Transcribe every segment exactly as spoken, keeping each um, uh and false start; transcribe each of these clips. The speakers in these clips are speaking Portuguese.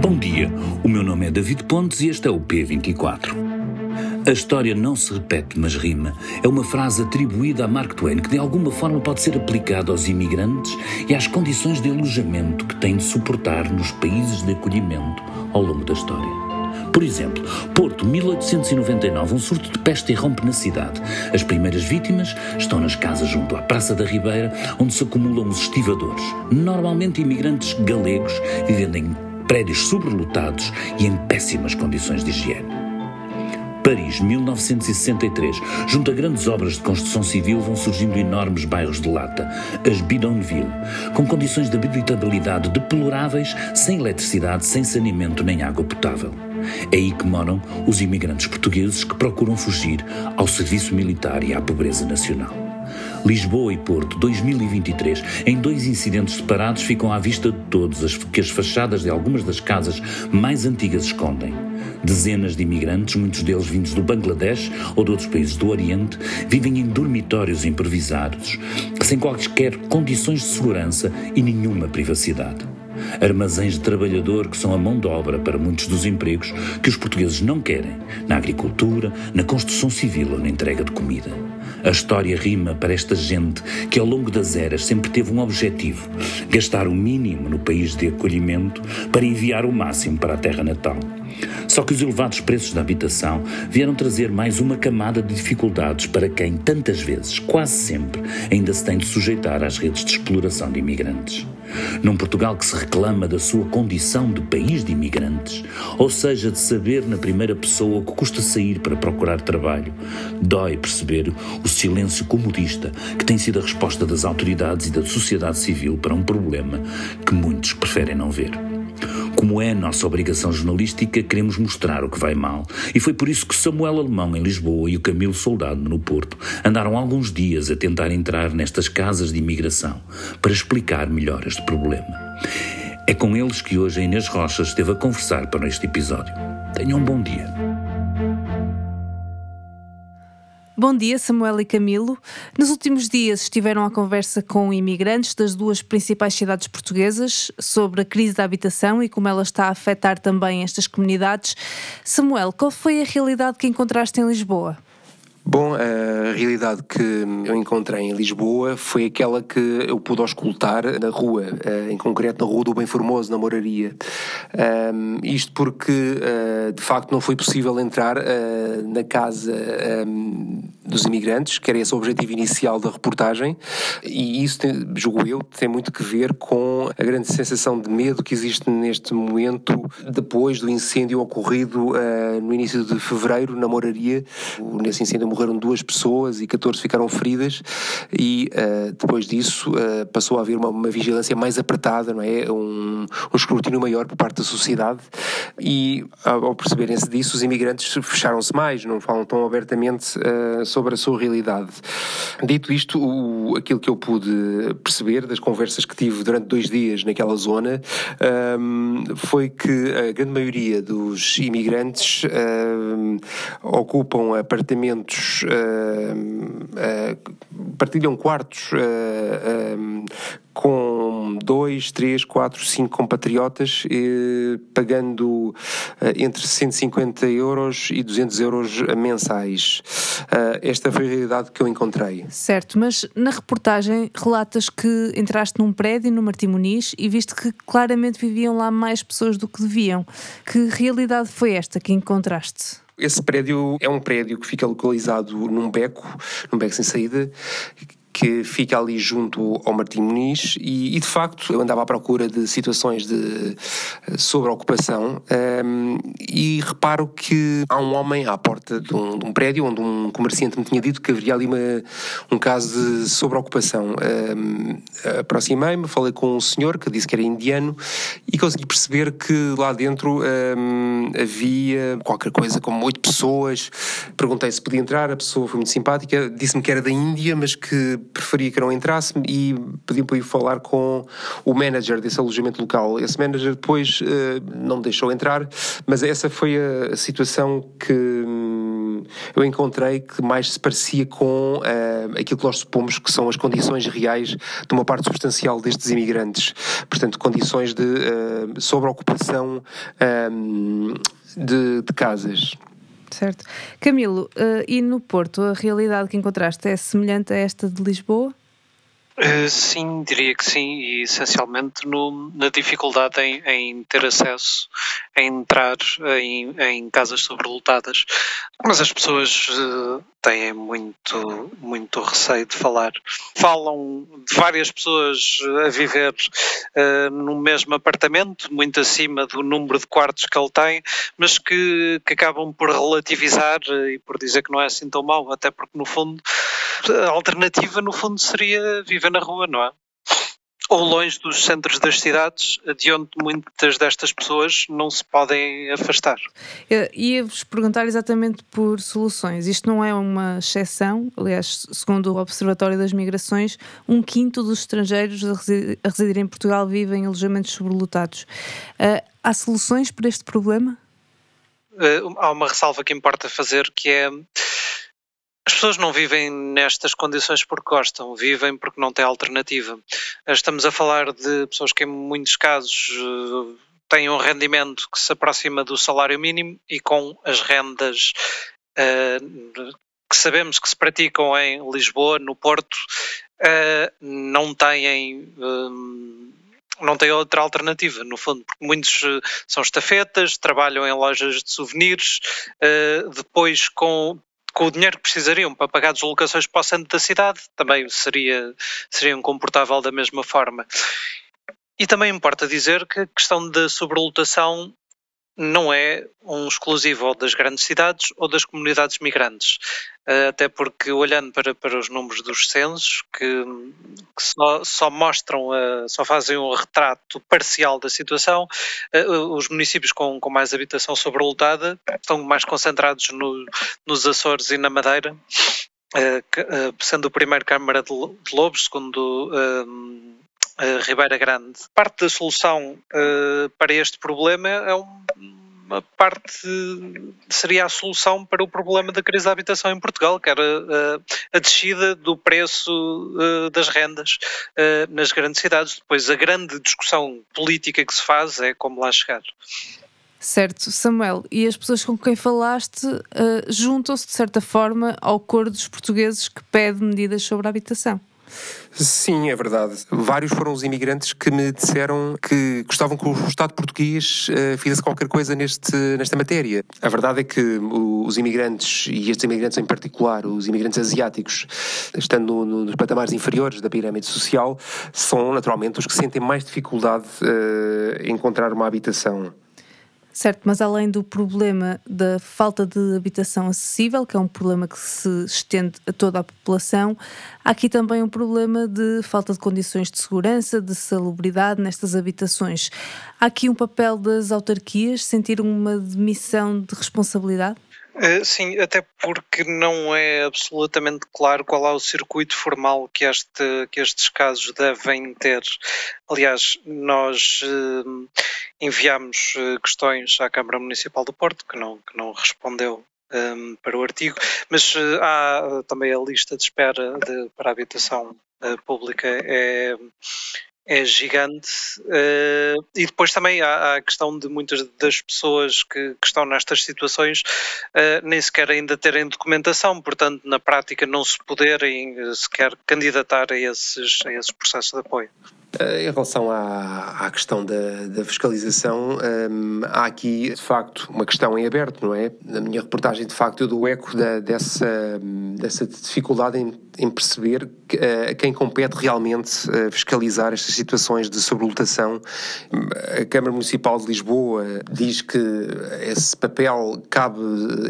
Bom dia, o meu nome é David Pontes e este é o P vinte e quatro. A história não se repete, mas rima. É uma frase atribuída a Mark Twain que de alguma forma pode ser aplicada aos imigrantes e às condições de alojamento que têm de suportar nos países de acolhimento ao longo da história. Por exemplo, Porto, mil oitocentos e noventa e nove, um surto de peste irrompe na cidade. As primeiras vítimas estão nas casas junto à Praça da Ribeira, onde se acumulam os estivadores, normalmente imigrantes galegos, vivendo em prédios sobrelotados e em péssimas condições de higiene. Paris, mil novecentos e sessenta e três. Junto a grandes obras de construção civil vão surgindo enormes bairros de lata, as Bidonville, com condições de habitabilidade deploráveis, sem eletricidade, sem saneamento nem água potável. É aí que moram os imigrantes portugueses que procuram fugir ao serviço militar e à pobreza nacional. Lisboa e Porto, dois mil e vinte e três, em dois incidentes separados ficam à vista de todos as que as fachadas de algumas das casas mais antigas escondem. Dezenas de imigrantes, muitos deles vindos do Bangladesh ou de outros países do Oriente, vivem em dormitórios improvisados, sem quaisquer condições de segurança e nenhuma privacidade. Armazéns de trabalhador que são a mão de obra para muitos dos empregos que os portugueses não querem, na agricultura, na construção civil ou na entrega de comida. A história rima para esta gente que ao longo das eras sempre teve um objetivo: gastar o mínimo no país de acolhimento para enviar o máximo para a terra natal. Só que os elevados preços da habitação vieram trazer mais uma camada de dificuldades para quem tantas vezes, quase sempre, ainda se tem de sujeitar às redes de exploração de imigrantes. Num Portugal que se reclama da sua condição de país de imigrantes, ou seja, de saber na primeira pessoa o que custa sair para procurar trabalho, dói perceber o silêncio comodista que tem sido a resposta das autoridades e da sociedade civil para um problema que muitos preferem não ver. Como é nossa obrigação jornalística, queremos mostrar o que vai mal. E foi por isso que Samuel Alemão, em Lisboa, e o Camilo Soldado, no Porto, andaram alguns dias a tentar entrar nestas casas de imigração para explicar melhor este problema. É com eles que hoje a Inês Rocha esteve a conversar para este episódio. Tenham um bom dia. Bom dia, Samuel e Camilo. Nos últimos dias estiveram à conversa com imigrantes das duas principais cidades portuguesas sobre a crise da habitação e como ela está a afetar também estas comunidades. Samuel, qual foi a realidade que encontraste em Lisboa? Bom, a realidade que eu encontrei em Lisboa foi aquela que eu pude auscultar na rua, em concreto na Rua do Bem Formoso, na Moraria. Isto porque, de facto, não foi possível entrar na casa dos imigrantes, que era esse o objetivo inicial da reportagem, e isso, julgo eu, tem muito que ver com a grande sensação de medo que existe neste momento, depois do incêndio ocorrido no início de fevereiro, na Moraria. Nesse incêndio morreram duas pessoas e catorze ficaram feridas, e uh, depois disso uh, passou a haver uma, uma vigilância mais apertada, não é? um, um escrutínio maior por parte da sociedade, e ao perceberem-se disso os imigrantes fecharam-se mais, não falam tão abertamente uh, sobre a sua realidade. Dito isto, o, aquilo que eu pude perceber das conversas que tive durante dois dias naquela zona um, foi que a grande maioria dos imigrantes um, ocupam apartamentos Uh, uh, partilham quartos uh, um, com dois, três, quatro, cinco compatriotas, eh, pagando eh, entre cento e cinquenta euros e duzentos euros mensais. Uh, esta foi a realidade que eu encontrei. Certo, mas na reportagem relatas que entraste num prédio no Martim Moniz e viste que claramente viviam lá mais pessoas do que deviam. Que realidade foi esta que encontraste? Esse prédio é um prédio que fica localizado num beco, num beco sem saída, que fica ali junto ao Martim Moniz, e, e de facto eu andava à procura de situações de sobreocupação um, e reparo que há um homem à porta de um, de um prédio onde um comerciante me tinha dito que haveria ali uma, um caso de sobreocupação. Um, aproximei-me, falei com um senhor que disse que era indiano e consegui perceber que lá dentro um, havia qualquer coisa como oito pessoas. Perguntei se podia entrar, a pessoa foi muito simpática, disse-me que era da Índia, mas que preferia que não entrasse, e pedi para ir falar com o manager desse alojamento local. Esse manager depois uh, não me deixou entrar, mas essa foi a situação que, eu encontrei que mais se parecia com uh, aquilo que nós supomos que são as condições reais de uma parte substancial destes imigrantes. Portanto, condições de uh, sobreocupação um, de, de casas. Certo. Camilo, uh, e no Porto, a realidade que encontraste é semelhante a esta de Lisboa? Uh, sim, diria que sim, e essencialmente no, na dificuldade em, em ter acesso, em entrar em, em casas sobrelotadas. Mas as pessoas uh, têm muito, muito receio de falar. Falam de várias pessoas a viver uh, no mesmo apartamento, muito acima do número de quartos que ele tem, mas que, que acabam por relativizar e por dizer que não é assim tão mau, até porque no fundo... A alternativa, no fundo, seria viver na rua, não é? Ou longe dos centros das cidades, de onde muitas destas pessoas não se podem afastar. Eu ia-vos perguntar exatamente por soluções. Isto não é uma exceção. Aliás, segundo o Observatório das Migrações, um quinto dos estrangeiros a residir em Portugal vivem em alojamentos sobrelotados. Há soluções para este problema? Há uma ressalva que importa fazer, que é... As pessoas não vivem nestas condições porque gostam, vivem porque não têm alternativa. Estamos a falar de pessoas que em muitos casos têm um rendimento que se aproxima do salário mínimo e com as rendas uh, que sabemos que se praticam em Lisboa, no Porto, uh, não têm... Um, não tem outra alternativa, no fundo, porque muitos são estafetas, trabalham em lojas de souvenirs, uh, depois com... com o dinheiro que precisariam para pagar deslocações para o centro da cidade, também seria, seria incomportável da mesma forma. E também importa dizer que a questão da sobrelotação não é um exclusivo ou das grandes cidades ou das comunidades migrantes, até porque olhando para, para os números dos censos, que, que só, só mostram, a, só fazem um retrato parcial da situação, os municípios com, com mais habitação sobrelotada estão mais concentrados no, nos Açores e na Madeira, sendo o primeiro Câmara de Lobos, segundo... Uh, Ribeira Grande. Parte da solução uh, para este problema é um, uma parte, seria a solução para o problema da crise da habitação em Portugal, que era uh, a descida do preço uh, das rendas uh, nas grandes cidades. Depois a grande discussão política que se faz é como lá chegar. Certo, Samuel, e as pessoas com quem falaste uh, juntam-se de certa forma ao coro dos portugueses que pede medidas sobre a habitação. Sim, é verdade. Vários foram os imigrantes que me disseram que gostavam que o Estado português uh, fizesse qualquer coisa neste, nesta matéria. A verdade é que os imigrantes, e estes imigrantes em particular, os imigrantes asiáticos, estando no, nos patamares inferiores da pirâmide social, são naturalmente os que sentem mais dificuldade uh, em encontrar uma habitação. Certo, mas além do problema da falta de habitação acessível, que é um problema que se estende a toda a população, há aqui também um problema de falta de condições de segurança, de salubridade nestas habitações. Há aqui um papel das autarquias, sentir uma demissão de responsabilidade? Sim, até porque não é absolutamente claro qual é o circuito formal que, este, que estes casos devem ter. Aliás, nós eh, enviámos questões à Câmara Municipal do Porto, que não, que não respondeu eh, para o artigo, mas eh, há também a lista de espera de, para a habitação eh, pública é... é gigante, uh, e depois também há, há a questão de muitas das pessoas que, que estão nestas situações uh, nem sequer ainda terem documentação, portanto na prática não se poderem sequer candidatar a esses, a esses processos de apoio. Em relação à, à questão da, da fiscalização, hum, há aqui, de facto, uma questão em aberto, não é? Na minha reportagem, de facto, eu dou eco da, dessa, dessa dificuldade em, em perceber que, a quem compete realmente fiscalizar estas situações de sobrelotação. A Câmara Municipal de Lisboa diz que esse papel, cabe,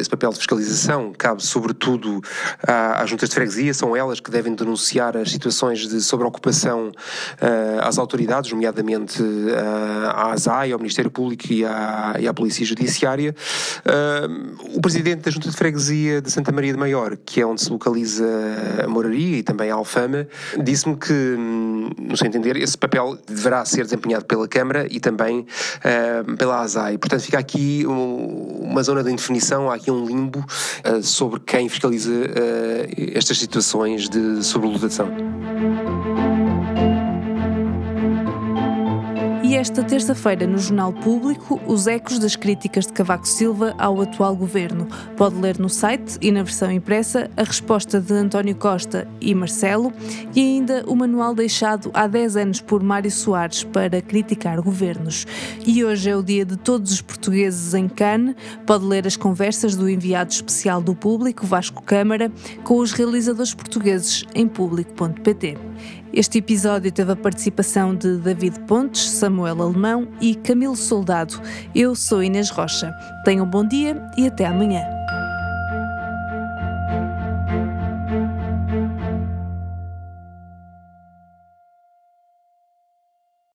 esse papel de fiscalização cabe, sobretudo, à, às juntas de freguesia. São elas que devem denunciar as situações de sobreocupação uh, às autoridades, nomeadamente à A S A E, ao Ministério Público e à, e à Polícia Judiciária. O Presidente da Junta de Freguesia de Santa Maria de Maior, que é onde se localiza a Moraria e também a Alfama, disse-me que, no seu entender, esse papel deverá ser desempenhado pela Câmara e também pela A S A E. Portanto, fica aqui uma zona de indefinição, há aqui um limbo sobre quem fiscaliza estas situações de sobrelotação. E esta terça-feira, no Jornal Público, os ecos das críticas de Cavaco Silva ao atual governo. Pode ler no site e na versão impressa a resposta de António Costa e Marcelo e ainda o manual deixado há dez anos por Mário Soares para criticar governos. E hoje é o dia de todos os portugueses em Cannes. Pode ler as conversas do enviado especial do Público, Vasco Câmara, com os realizadores portugueses em público ponto pt. Este episódio teve a participação de David Pontes, Samuel Alemão e Camilo Soldado. Eu sou Inês Rocha. Tenham um bom dia e até amanhã.